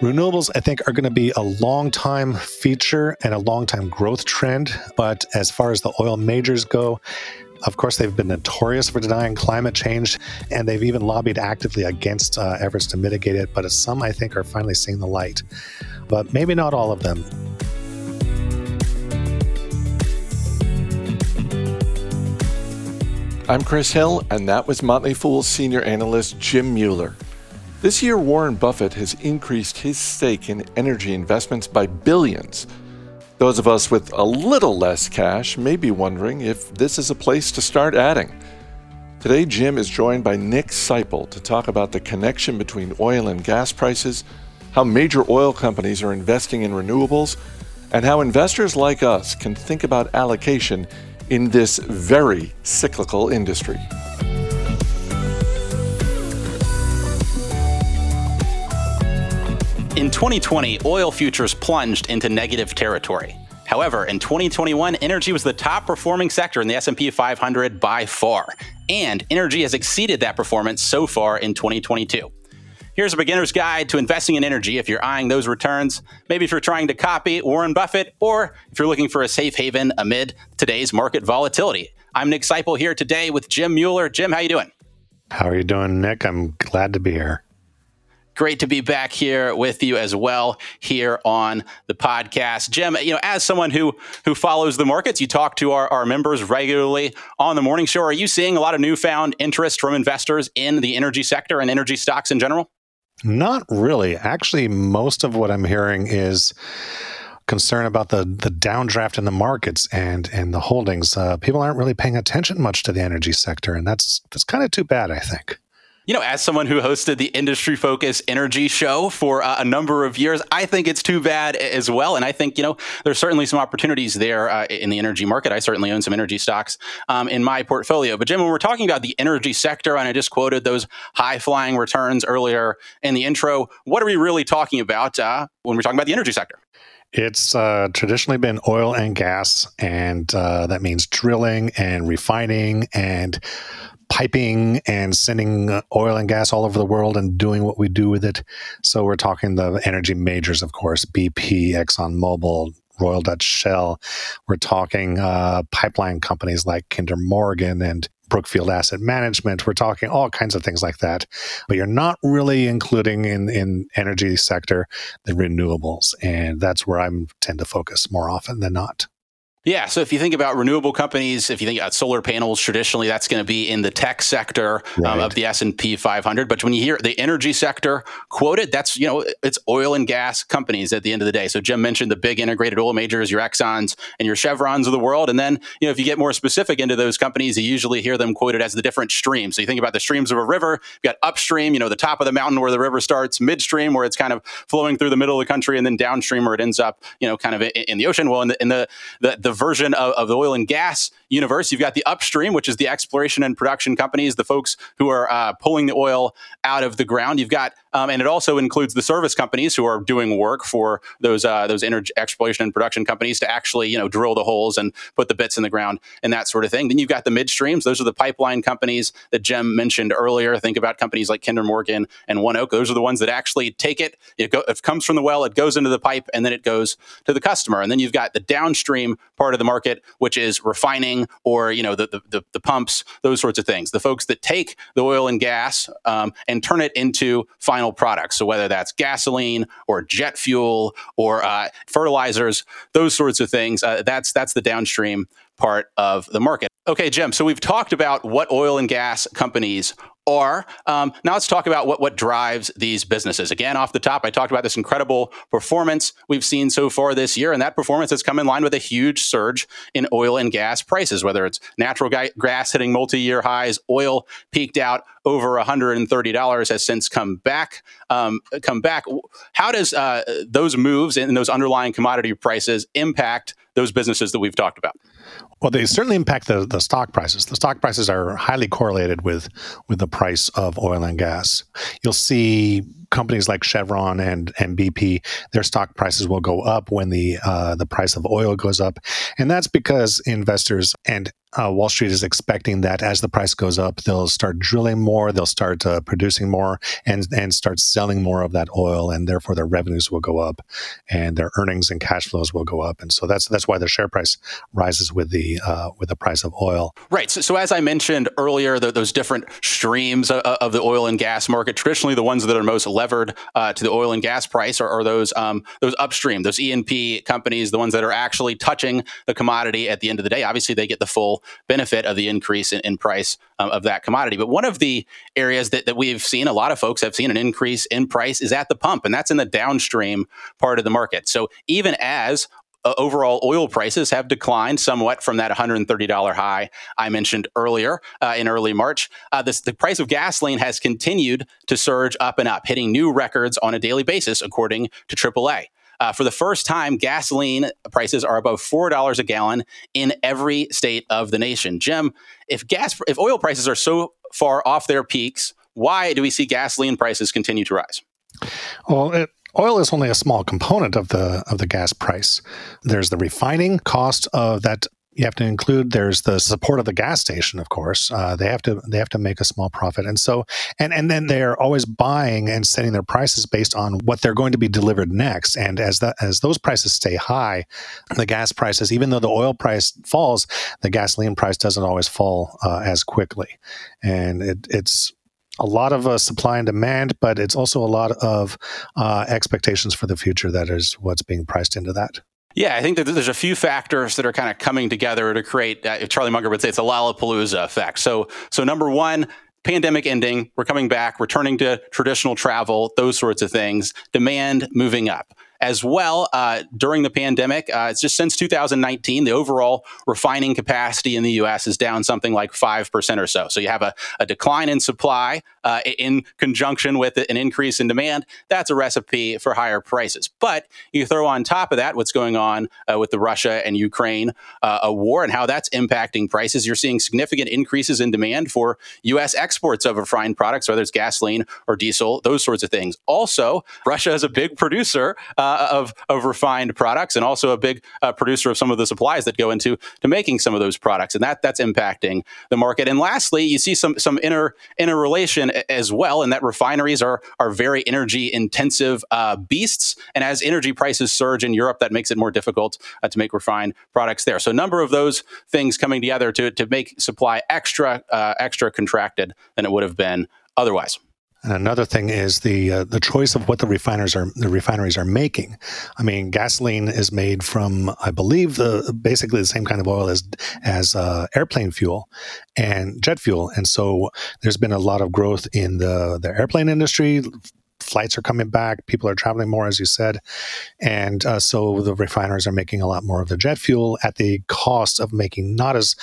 Renewables, I think, are going to be a long-time feature and a long-time growth trend. But as far as the oil majors go, of course, they've been notorious for denying climate change, and they've even lobbied actively against efforts to mitigate it. But some, I think, are finally seeing the light. But maybe not all of them. I'm Chris Hill, and that was Motley Fool's senior analyst Jim Mueller. This year, Warren Buffett has increased his stake in energy investments by billions. Those of us with a little less cash may be wondering if this is a place to start adding. Today, Jim is joined by Nick Sciple to talk about the connection between oil and gas prices, how major oil companies are investing in renewables, and how investors like us can think about allocation in this very cyclical industry. In 2020, oil futures plunged into negative territory. However, in 2021, energy was the top performing sector in the S&P 500 by far, and energy has exceeded that performance so far in 2022. Here's a beginner's guide to investing in energy if you're eyeing those returns, maybe if you're trying to copy Warren Buffett, or if you're looking for a safe haven amid today's market volatility. I'm Nick Sciple here today with Jim Mueller. Jim, how you doing? How are you doing, Nick? I'm glad to be here. Great to be back here with you as well here on the podcast. Jim, you know, as someone who follows the markets, you talk to our members regularly on the morning show. Are you seeing a lot of newfound interest from investors in the energy sector and energy stocks in general? Not really. Actually, most of what I'm hearing is concern about the downdraft in the markets and the holdings. People aren't really paying attention much to the energy sector, and that's kind of too bad, I think. You know, as someone who hosted the Industry Focus Energy Show for a number of years, I think it's too bad as well. And I think, you know, there's certainly some opportunities there in the energy market. I certainly own some energy stocks in my portfolio. But Jim, when we're talking about the energy sector, and I just quoted those high-flying returns earlier in the intro, what are we really talking about when we're talking about the energy sector? It's traditionally been oil and gas, and that means drilling and refining and piping and sending oil and gas all over the world and doing what we do with it. So we're talking the energy majors, of course, BP, ExxonMobil, Royal Dutch Shell. We're talking pipeline companies like Kinder Morgan and Brookfield Asset Management. We're talking all kinds of things like that. But you're not really including in energy sector the renewables. And that's where I tend to focus more often than not. Yeah. So if you think about renewable companies, if you think about solar panels, traditionally, that's going to be in the tech sector of the S&P 500. But when you hear the energy sector quoted, that's, you know, it's oil and gas companies at the end of the day. So Jim mentioned the big integrated oil majors, your Exxons and your Chevrons of the world. And then, you know, if you get more specific into those companies, you usually hear them quoted as the different streams. So you think about the streams of a river, you've got upstream, you know, the top of the mountain where the river starts, midstream where it's kind of flowing through the middle of the country, and then downstream where it ends up, you know, kind of in the ocean. Well, in the version of the oil and gas universe, you've got the upstream, which is the exploration and production companies, the folks who are pulling the oil out of the ground. You've got, and it also includes the service companies who are doing work for those energy exploration and production companies to actually, you know, drill the holes and put the bits in the ground and that sort of thing. Then you've got the midstreams. Those are the pipeline companies that Jim mentioned earlier. Think about companies like Kinder Morgan and One Oak. Those are the ones that actually take it. It comes from the well, it goes into the pipe, and then it goes to the customer. And then you've got the downstream part of the market, which is refining or, you know, the pumps, those sorts of things. The folks that take the oil and gas and turn it into final products. So whether that's gasoline or jet fuel or fertilizers, those sorts of things, that's the downstream part of the market. Okay, Jim, so we've talked about what oil and gas companies are. Now let's talk about what drives these businesses. Again, off the top, I talked about this incredible performance we've seen so far this year, and that performance has come in line with a huge surge in oil and gas prices, whether it's natural gas hitting multi-year highs, oil peaked out over $130, has since come back. How does those moves in those underlying commodity prices impact those businesses that we've talked about? Well, they certainly impact the stock prices. The stock prices are highly correlated with the price of oil and gas. You'll see companies like Chevron and BP, their stock prices will go up when the price of oil goes up. And that's because investors and Wall Street is expecting that as the price goes up, they'll start drilling more, they'll start producing more, and start selling more of that oil, and therefore their revenues will go up, and their earnings and cash flows will go up, and so that's why their share price rises with the price of oil. Right. So as I mentioned earlier, those different streams of the oil and gas market, traditionally the ones that are most levered to the oil and gas price are those upstream, those E&P companies, the ones that are actually touching the commodity at the end of the day. Obviously, they get the full benefit of the increase in price of that commodity. But one of the areas that we've seen, a lot of folks have seen an increase in price, is at the pump, and that's in the downstream part of the market. So even as overall oil prices have declined somewhat from that $130 high I mentioned earlier in early March, the price of gasoline has continued to surge up and up, hitting new records on a daily basis, according to AAA. For the first time, gasoline prices are above $4 a gallon in every state of the nation. Jim, if oil prices are so far off their peaks, why do we see gasoline prices continue to rise? Well, oil is only a small component of the gas price. There's the refining cost of that. You have to include there's the support of the gas station, of course. They have to make a small profit, and so and then they are always buying and setting their prices based on what they're going to be delivered next. And as those prices stay high, the gas prices, even though the oil price falls, the gasoline price doesn't always fall as quickly, and it's a lot of supply and demand, but it's also a lot of expectations for the future. That is what's being priced into that. Yeah, I think that there's a few factors that are kind of coming together to create, Charlie Munger would say, it's a Lollapalooza effect. So number one, pandemic ending, we're coming back, returning to traditional travel, those sorts of things, demand moving up. As well, during the pandemic, it's just since 2019, the overall refining capacity in the U.S. is down something like 5% or so. So you have a decline in supply in conjunction with an increase in demand. That's a recipe for higher prices. But you throw on top of that what's going on with the Russia and Ukraine war and how that's impacting prices. You're seeing significant increases in demand for U.S. exports of refined products, whether it's gasoline or diesel, those sorts of things. Also, Russia is a big producer of refined products, and also a big producer of some of the supplies that go into making some of those products, and that's impacting the market. And lastly, you see some interrelation as well, and that refineries are very energy intensive beasts, and as energy prices surge in Europe, that makes it more difficult to make refined products there. So a number of those things coming together to make supply extra contracted than it would have been otherwise. And another thing is the choice of what the refineries are making. I mean, gasoline is made from, I believe, basically the same kind of oil as airplane fuel and jet fuel. And so there's been a lot of growth in the airplane industry. Flights are coming back. People are traveling more, as you said. And so the refiners are making a lot more of the jet fuel at the cost of making not as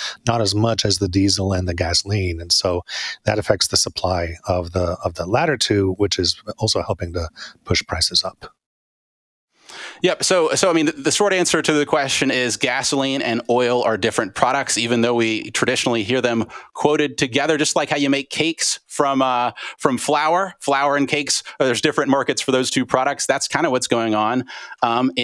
much as the diesel and the gasoline. And so that affects the supply of the latter two, which is also helping to push prices up. Yep. So I mean, the short answer to the question is gasoline and oil are different products, even though we traditionally hear them quoted together, just like how you make cakes from flour and cakes. There's different markets for those two products. That's kind of what's going on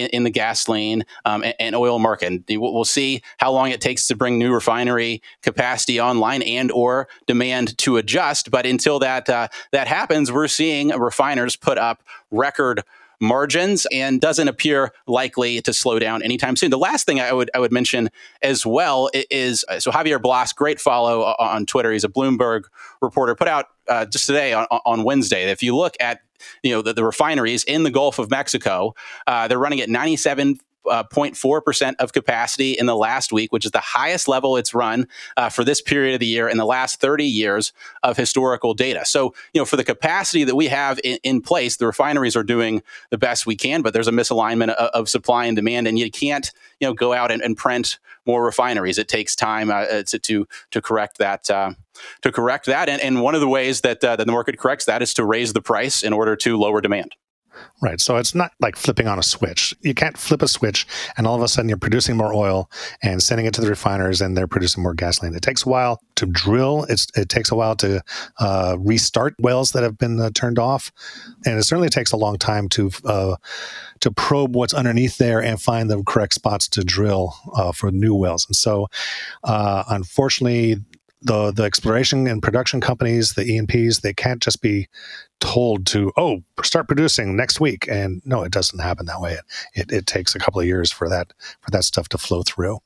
in the gasoline and oil market. And we'll see how long it takes to bring new refinery capacity online and or demand to adjust. But until that happens, we're seeing refiners put up record margins, and doesn't appear likely to slow down anytime soon. The last thing I would mention as well is, so Javier Blas, great follow on Twitter. He's a Bloomberg reporter, put out just today on Wednesday. If you look at the refineries in the Gulf of Mexico, they're running at 97.4% of capacity in the last week, which is the highest level it's run for this period of the year in the last 30 years of historical data. So, for the capacity that we have in place, the refineries are doing the best we can, but there's a misalignment of supply and demand, and you can't, go out and print more refineries. It takes time to correct that. And one of the ways that the market corrects that is to raise the price in order to lower demand. Right. So it's not like flipping on a switch. You can't flip a switch and all of a sudden you're producing more oil and sending it to the refiners and they're producing more gasoline. It takes a while to drill. It takes a while to restart wells that have been turned off. And it certainly takes a long time to probe what's underneath there and find the correct spots to drill for new wells. And so, unfortunately, the exploration and production companies, the E&Ps, they can't just be told to, oh, start producing next week. And no, it doesn't happen that way. It takes a couple of years for that stuff to flow through.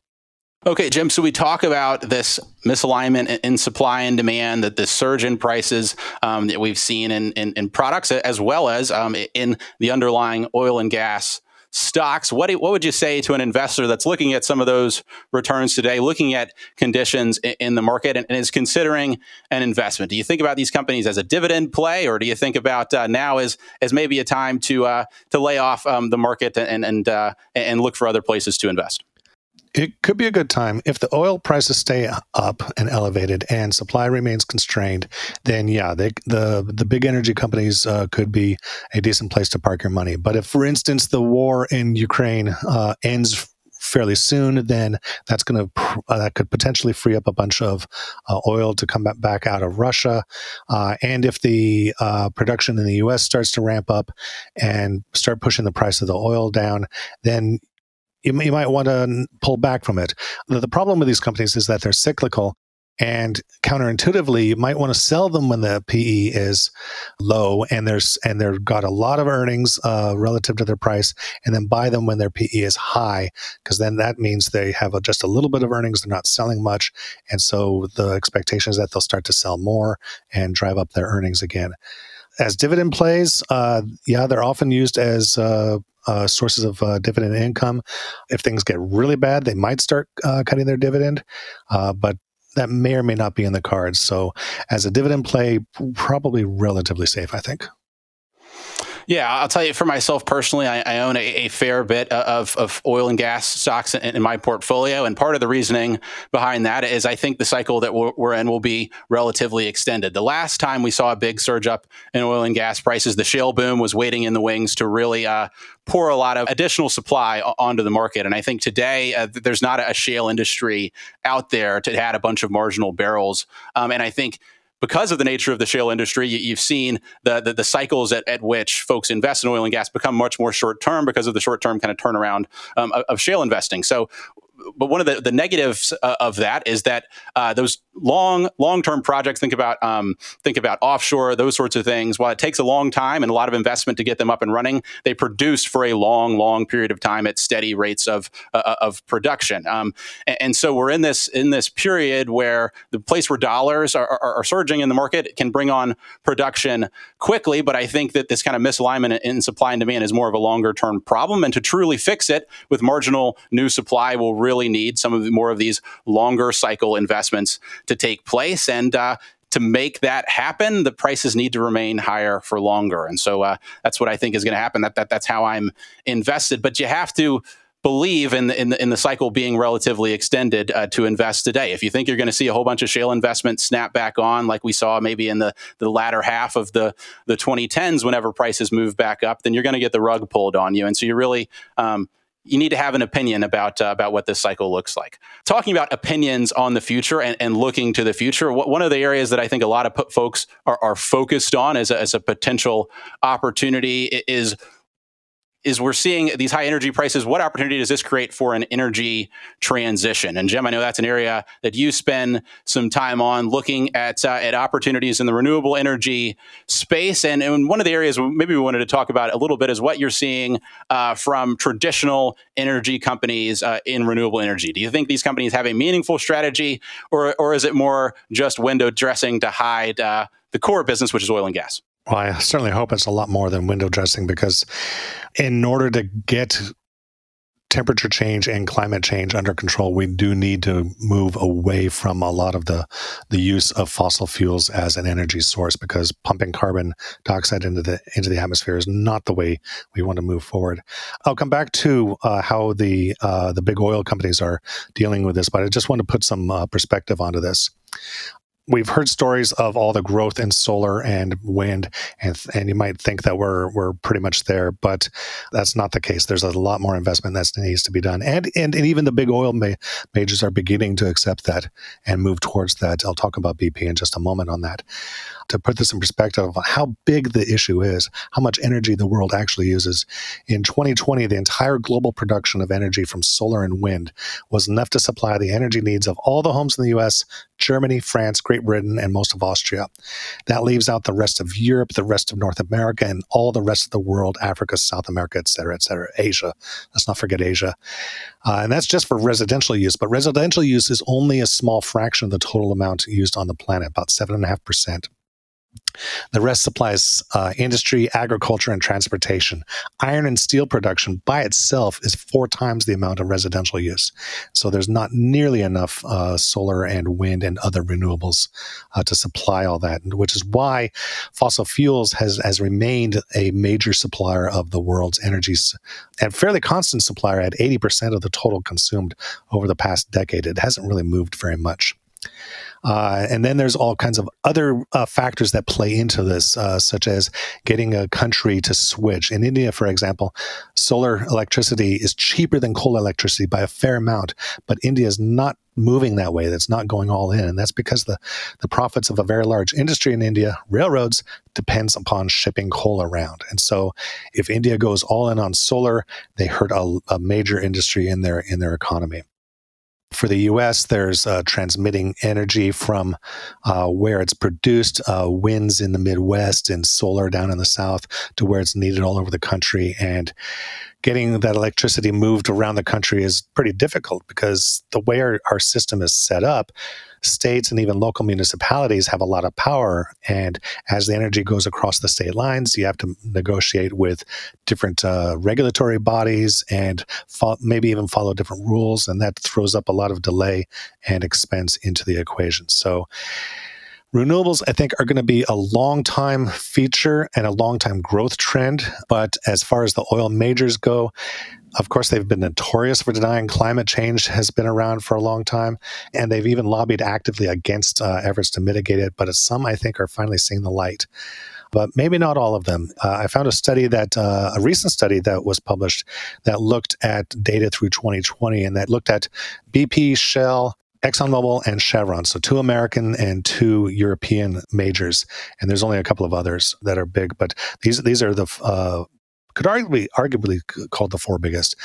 Okay, Jim, so we talk about this misalignment in supply and demand, that the surge in prices that we've seen in products as well as in the underlying oil and gas stocks. What would you say to an investor that's looking at some of those returns today, looking at conditions in the market and is considering an investment? Do you think about these companies as a dividend play, or do you think about now as maybe a time to lay off the market and look for other places to invest? It could be a good time. If the oil prices stay up and elevated and supply remains constrained, then yeah, the big energy companies could be a decent place to park your money. But if, for instance, the war in Ukraine ends fairly soon, then that's going to that could potentially free up a bunch of oil to come back out of Russia. And if the production in the U.S. starts to ramp up and start pushing the price of the oil down, then you might want to pull back from it. The problem with these companies is that they're cyclical, and counterintuitively, you might want to sell them when the PE is low and they've got a lot of earnings relative to their price, and then buy them when their PE is high, because then that means they have just a little bit of earnings, they're not selling much, and so the expectation is that they'll start to sell more and drive up their earnings again. As dividend plays, they're often used as sources of dividend income. If things get really bad, they might start cutting their dividend, but that may or may not be in the cards. So as a dividend play, probably relatively safe, I think. Yeah, I'll tell you for myself personally, I own a fair bit of oil and gas stocks in my portfolio. And part of the reasoning behind that is I think the cycle that we're in will be relatively extended. The last time we saw a big surge up in oil and gas prices, the shale boom was waiting in the wings to really pour a lot of additional supply onto the market. And I think today there's not a shale industry out there to add a bunch of marginal barrels. And I think because of the nature of the shale industry, you've seen the cycles at which folks invest in oil and gas become much more short-term because of the short-term kind of turnaround of shale investing. So, but one of the negatives of that is that those long-term projects, think about offshore, those sorts of things, while it takes a long time and a lot of investment to get them up and running, they produce for a long period of time at steady rates of production. And so we're in this period where the place where dollars are surging in the market can bring on production quickly, but I think that this kind of misalignment in supply and demand is more of a longer-term problem, and to truly fix it with marginal new supply will really need some of the more of these longer cycle investments to take place. And to make that happen, the prices need to remain higher for longer. And so that's what I think is going to happen. That's how I'm invested. But you have to believe in the cycle being relatively extended to invest today. If you think you're going to see a whole bunch of shale investment snap back on, like we saw maybe in the latter half of the 2010s, whenever prices move back up, then you're going to get the rug pulled on you. And so you're really you need to have an opinion about what this cycle looks like. Talking about opinions on the future and looking to the future, one of the areas that I think a lot of folks are focused on as a potential opportunity is we're seeing these high energy prices. What opportunity does this create for an energy transition? And Jim, I know that's an area that you spend some time on, looking at opportunities in the renewable energy space. And one of the areas maybe we wanted to talk about a little bit is what you're seeing from traditional energy companies in renewable energy. Do you think these companies have a meaningful strategy, or is it more just window dressing to hide the core business, which is oil and gas? Well, I certainly hope it's a lot more than window dressing, because in order to get temperature change and climate change under control, we do need to move away from a lot of the use of fossil fuels as an energy source, because pumping carbon dioxide into the atmosphere is not the way we want to move forward. I'll come back to how the big oil companies are dealing with this, but I just want to put some perspective onto this. We've heard stories of all the growth in solar and wind, and you might think that we're pretty much there, but that's not the case. There's a lot more investment that needs to be done, and even the big oil majors are beginning to accept that and move towards that. I'll talk about BP in just a moment on that. To put this in perspective, how big the issue is, how much energy the world actually uses. In 2020, the entire global production of energy from solar and wind was enough to supply the energy needs of all the homes in the U.S., Germany, France, Great Britain, and most of Austria. That leaves out the rest of Europe, the rest of North America, and all the rest of the world, Africa, South America, et cetera, Asia. Let's not forget Asia. And that's just for residential use, but residential use is only a small fraction of the total amount used on the planet, about 7.5%. The rest supplies industry, agriculture, and transportation. Iron and steel production by itself is 4 times the amount of residential use. So there's not nearly enough solar and wind and other renewables to supply all that, which is why fossil fuels has remained a major supplier of the world's energy and fairly constant supplier at 80% of the total consumed over the past decade. It hasn't really moved very much. And then there's all kinds of other factors that play into this, such as getting a country to switch. In India, for example, solar electricity is cheaper than coal electricity by a fair amount, but India is not moving that way. That's not going all in. And that's because the profits of a very large industry in India, railroads, depends upon shipping coal around. And so if India goes all in on solar, they hurt a major industry in their economy. For the U.S., there's transmitting energy from where it's produced, winds in the Midwest and solar down in the South, to where it's needed all over the country. And getting that electricity moved around the country is pretty difficult because the way our system is set up, states and even local municipalities have a lot of power. And as the energy goes across the state lines, you have to negotiate with different regulatory bodies and maybe even follow different rules. And that throws up a lot of delay and expense into the equation. So renewables, I think, are going to be a long-time feature and a long-time growth trend. But as far as the oil majors go, of course, they've been notorious for denying climate change has been around for a long time, and they've even lobbied actively against efforts to mitigate it, but some, I think, are finally seeing the light. But maybe not all of them. I found a recent study that was published that looked at data through 2020, and that looked at BP, Shell, ExxonMobil, and Chevron, so 2 American and 2 European majors. And there's only a couple of others that are big, but these are the could arguably called the 4 biggest.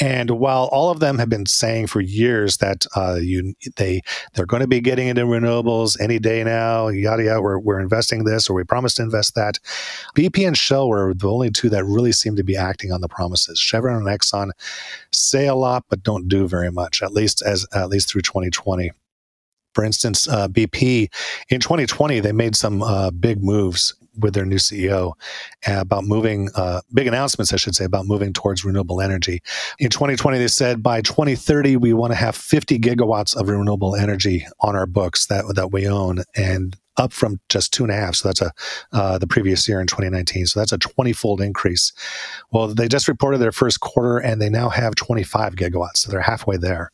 And while all of them have been saying for years that they're going to be getting into renewables any day now, yada yada, we're investing this, or we promised to invest that, BP and Shell were the only 2 that really seemed to be acting on the promises. Chevron and Exxon say a lot but don't do very much, at least through 2020. For instance, BP in 2020 they made some big moves with their new CEO about moving, big announcements, I should say, about moving towards renewable energy. In 2020, they said by 2030, we want to have 50 gigawatts of renewable energy on our books that we own, and up from just 2.5. So that's the previous year in 2019. So that's a 20-fold increase. Well, they just reported their first quarter and they now have 25 gigawatts. So they're halfway there.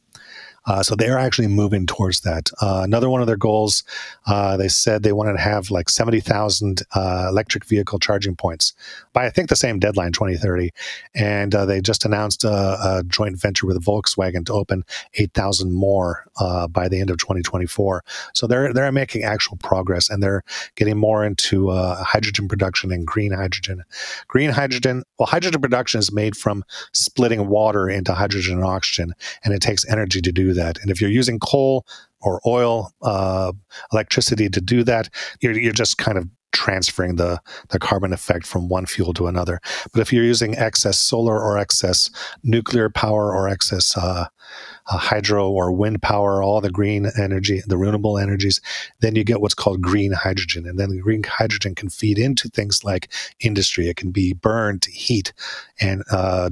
So they're actually moving towards that. Another one of their goals, they said they wanted to have like 70,000 electric vehicle charging points by, I think, the same deadline, 2030. And they just announced a joint venture with Volkswagen to open 8,000 more by the end of 2024. So they're making actual progress, and they're getting more into hydrogen production and green hydrogen. Green hydrogen, well, hydrogen production is made from splitting water into hydrogen and oxygen, and it takes energy to do that. And if you're using coal or oil, electricity to do that, you're just kind of transferring the carbon effect from one fuel to another. But if you're using excess solar or excess nuclear power or excess hydro or wind power, all the green energy, the renewable energies, then you get what's called green hydrogen. And then the green hydrogen can feed into things like industry. It can be burned to heat and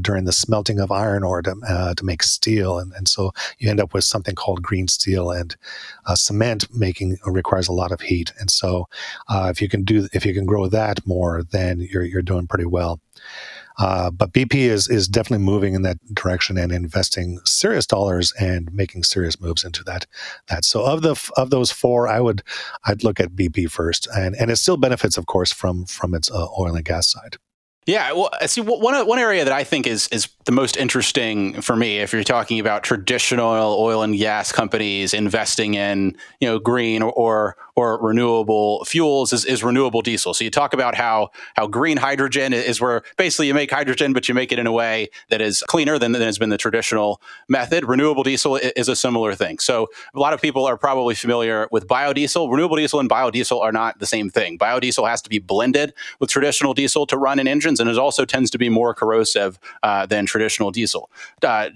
during the smelting of iron ore to make steel. And so you end up with something called green steel, and cement making requires a lot of heat. And so if you can grow that more, then you're doing pretty well. But BP is definitely moving in that direction and investing serious dollars and making serious moves into that. So of those four, I'd look at BP first, and it still benefits, of course, from its oil and gas side. Yeah, well, see, one area that I think is the most interesting for me, if you're talking about traditional oil and gas companies investing in, you know, green or renewable fuels, is renewable diesel. So you talk about how green hydrogen is where basically you make hydrogen, but you make it in a way that is cleaner than has been the traditional method. Renewable diesel is a similar thing. So a lot of people are probably familiar with biodiesel. Renewable diesel and biodiesel are not the same thing. Biodiesel has to be blended with traditional diesel to run in engines, and it also tends to be more corrosive than traditional diesel.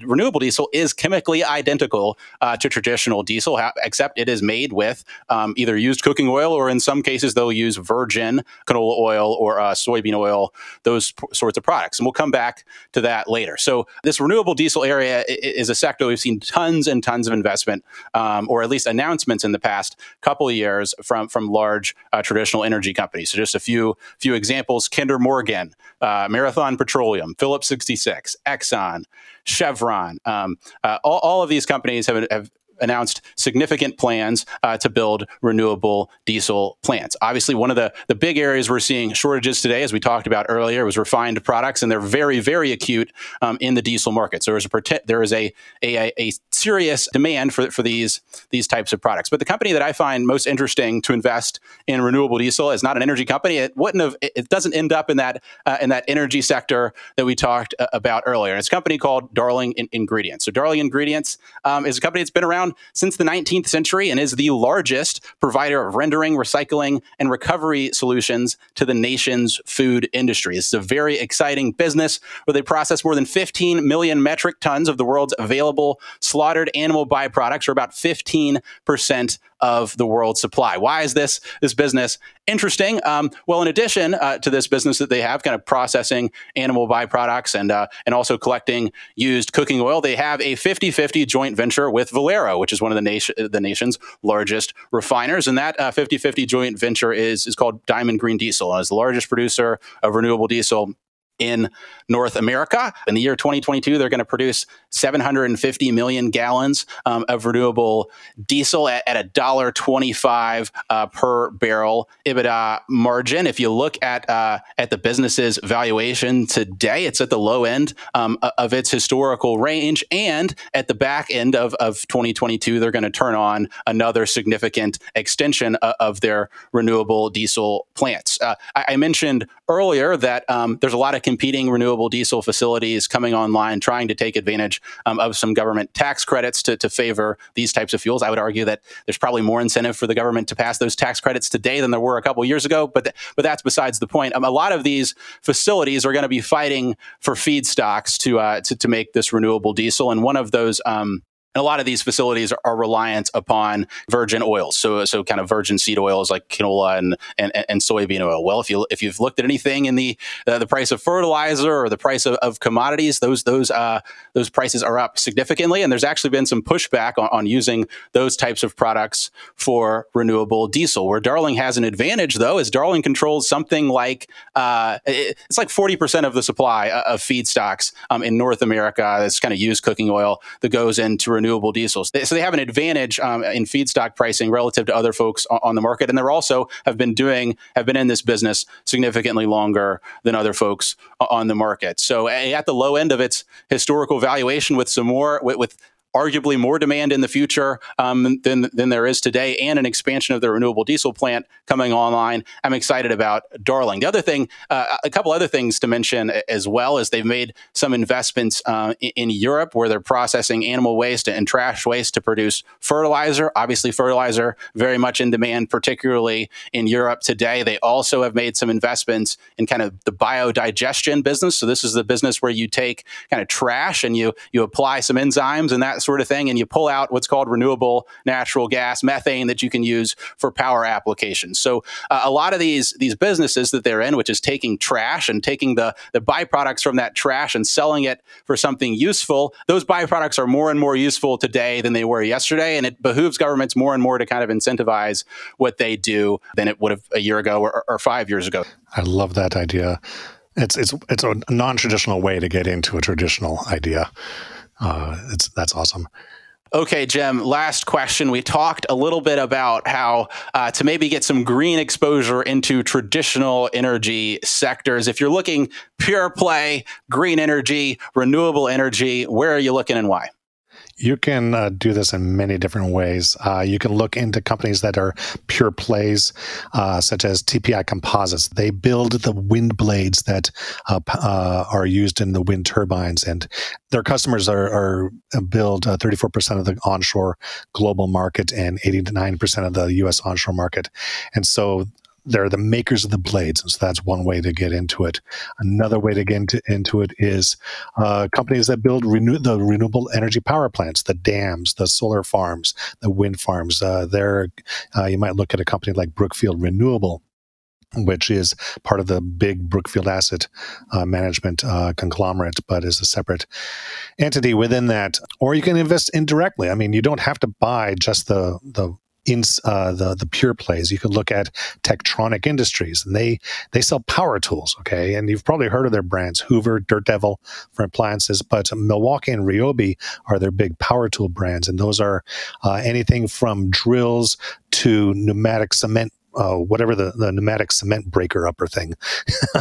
Renewable diesel is chemically identical to traditional diesel, except it is made with either used cooking oil, or in some cases, they'll use virgin canola oil or soybean oil, those sorts of products. And we'll come back to that later. So this renewable diesel area is a sector we've seen tons and tons of investment, or at least announcements in the past couple of years from large traditional energy companies. So just a few examples: Kinder Morgan, Marathon Petroleum, Phillips 66, Exxon, Chevron. All of these companies have announced significant plans to build renewable diesel plants. Obviously, one of the big areas we're seeing shortages today, as we talked about earlier, was refined products, and they're very, very acute in the diesel market. So there is a serious demand for these types of products. But the company that I find most interesting to invest in renewable diesel is not an energy company. It doesn't end up in that energy sector that we talked about earlier. And it's a company called Darling Ingredients. So Darling Ingredients is a company that's been around since the 19th century and is the largest provider of rendering, recycling, and recovery solutions to the nation's food industry. It's a very exciting business where they process more than 15 million metric tons of the world's available slaughtered animal byproducts, or about 15% of the world's supply. Why is this business interesting? Well, in addition to this business that they have, kind of processing animal byproducts and also collecting used cooking oil, they have a 50-50 joint venture with Valero, which is one of the nation's largest refiners. And that 50-50 joint venture is called Diamond Green Diesel, and is the largest producer of renewable diesel in North America. In the year 2022, they're going to produce 750 million gallons of renewable diesel at $1.25 per barrel EBITDA margin. If you look at the business's valuation today, it's at the low end of its historical range. And at the back end of 2022, they're going to turn on another significant extension of their renewable diesel plants. I mentioned earlier that there's a lot of competing renewable diesel facilities coming online, trying to take advantage of some government tax credits to favor these types of fuels. I would argue that there's probably more incentive for the government to pass those tax credits today than there were a couple years ago, but that's besides the point. A lot of these facilities are going to be fighting for feedstocks to make this renewable diesel, and one of those and a lot of these facilities are reliant upon virgin oils, so kind of virgin seed oils like canola and soybean oil. Well, if you've looked at anything in the price of fertilizer or the price of commodities, those prices are up significantly, and there's actually been some pushback on using those types of products for renewable diesel. Where Darling has an advantage, though, is Darling controls something like it's like 40% of the supply of feedstocks in North America. That's kind of used cooking oil that goes into renewable diesels. So they have an advantage in feedstock pricing relative to other folks on the market. And they're also have been in this business significantly longer than other folks on the market. So at the low end of its historical valuation, with some more, with arguably more demand in the future than there is today, and an expansion of the renewable diesel plant coming online, I'm excited about Darling. The other thing, a couple other things to mention as well, is they've made some investments in Europe, where they're processing animal waste and trash waste to produce fertilizer. Obviously, fertilizer very much in demand, particularly in Europe today. They also have made some investments in kind of the biodigestion business. So this is the business where you take kind of trash and you apply some enzymes and that sort of thing, and you pull out what's called renewable natural gas, methane, that you can use for power applications. So a lot of these businesses that they're in, which is taking trash and taking the byproducts from that trash and selling it for something useful, those byproducts are more and more useful today than they were yesterday, and it behooves governments more and more to kind of incentivize what they do than it would have a year ago or 5 years ago. I love that idea. It's a non-traditional way to get into a traditional idea. That's awesome. Okay, Jim, last question. We talked a little bit about how to maybe get some green exposure into traditional energy sectors. If you're looking pure play, green energy, renewable energy, where are you looking and why? You can do this in many different ways. You can look into companies that are pure plays, such as TPI Composites. They build the wind blades that are used in the wind turbines, and their customers are build 34% of the onshore global market and 89% of the U.S. onshore market. And so they're the makers of the blades, and so that's one way to get into it. Another way to get into it is companies that build the renewable energy power plants, the dams, the solar farms, the wind farms. You might look at a company like Brookfield Renewable, which is part of the big Brookfield Asset Management conglomerate, but is a separate entity within that. Or you can invest indirectly. I mean, you don't have to buy just the pure plays. You could look at Techtronic Industries, and they sell power tools, okay? And you've probably heard of their brands, Hoover, Dirt Devil for appliances, but Milwaukee and Ryobi are their big power tool brands, and those are anything from drills to pneumatic cement, whatever the pneumatic cement breaker upper thing.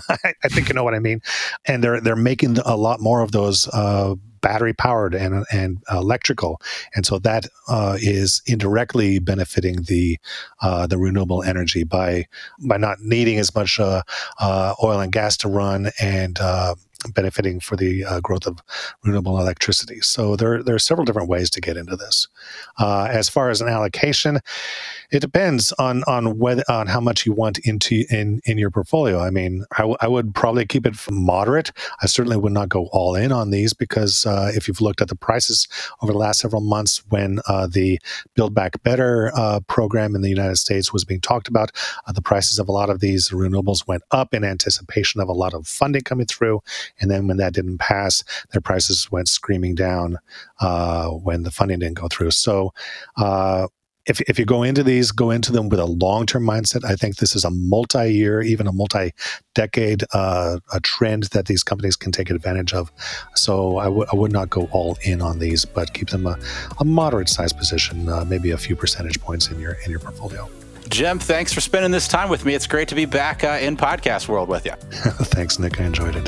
I think you know what I mean. And they're making a lot more of those battery powered and electrical, and so that is indirectly benefiting the renewable energy by not needing as much oil and gas to run, and benefiting for the growth of renewable electricity. So there are several different ways to get into this. As far as an allocation, it depends on how much you want in your portfolio. I mean, I would probably keep it moderate. I certainly would not go all in on these, because if you've looked at the prices over the last several months, when the Build Back Better program in the United States was being talked about, the prices of a lot of these renewables went up in anticipation of a lot of funding coming through. And then when that didn't pass, their prices went screaming down when the funding didn't go through. So if you go into them with a long-term mindset. I think this is a multi-year, even a multi-decade a trend that these companies can take advantage of. So I would not go all in on these, but keep them a moderate-sized position, maybe a few percentage points in your portfolio. Jim, thanks for spending this time with me. It's great to be back in podcast world with you. Thanks, Nick. I enjoyed it.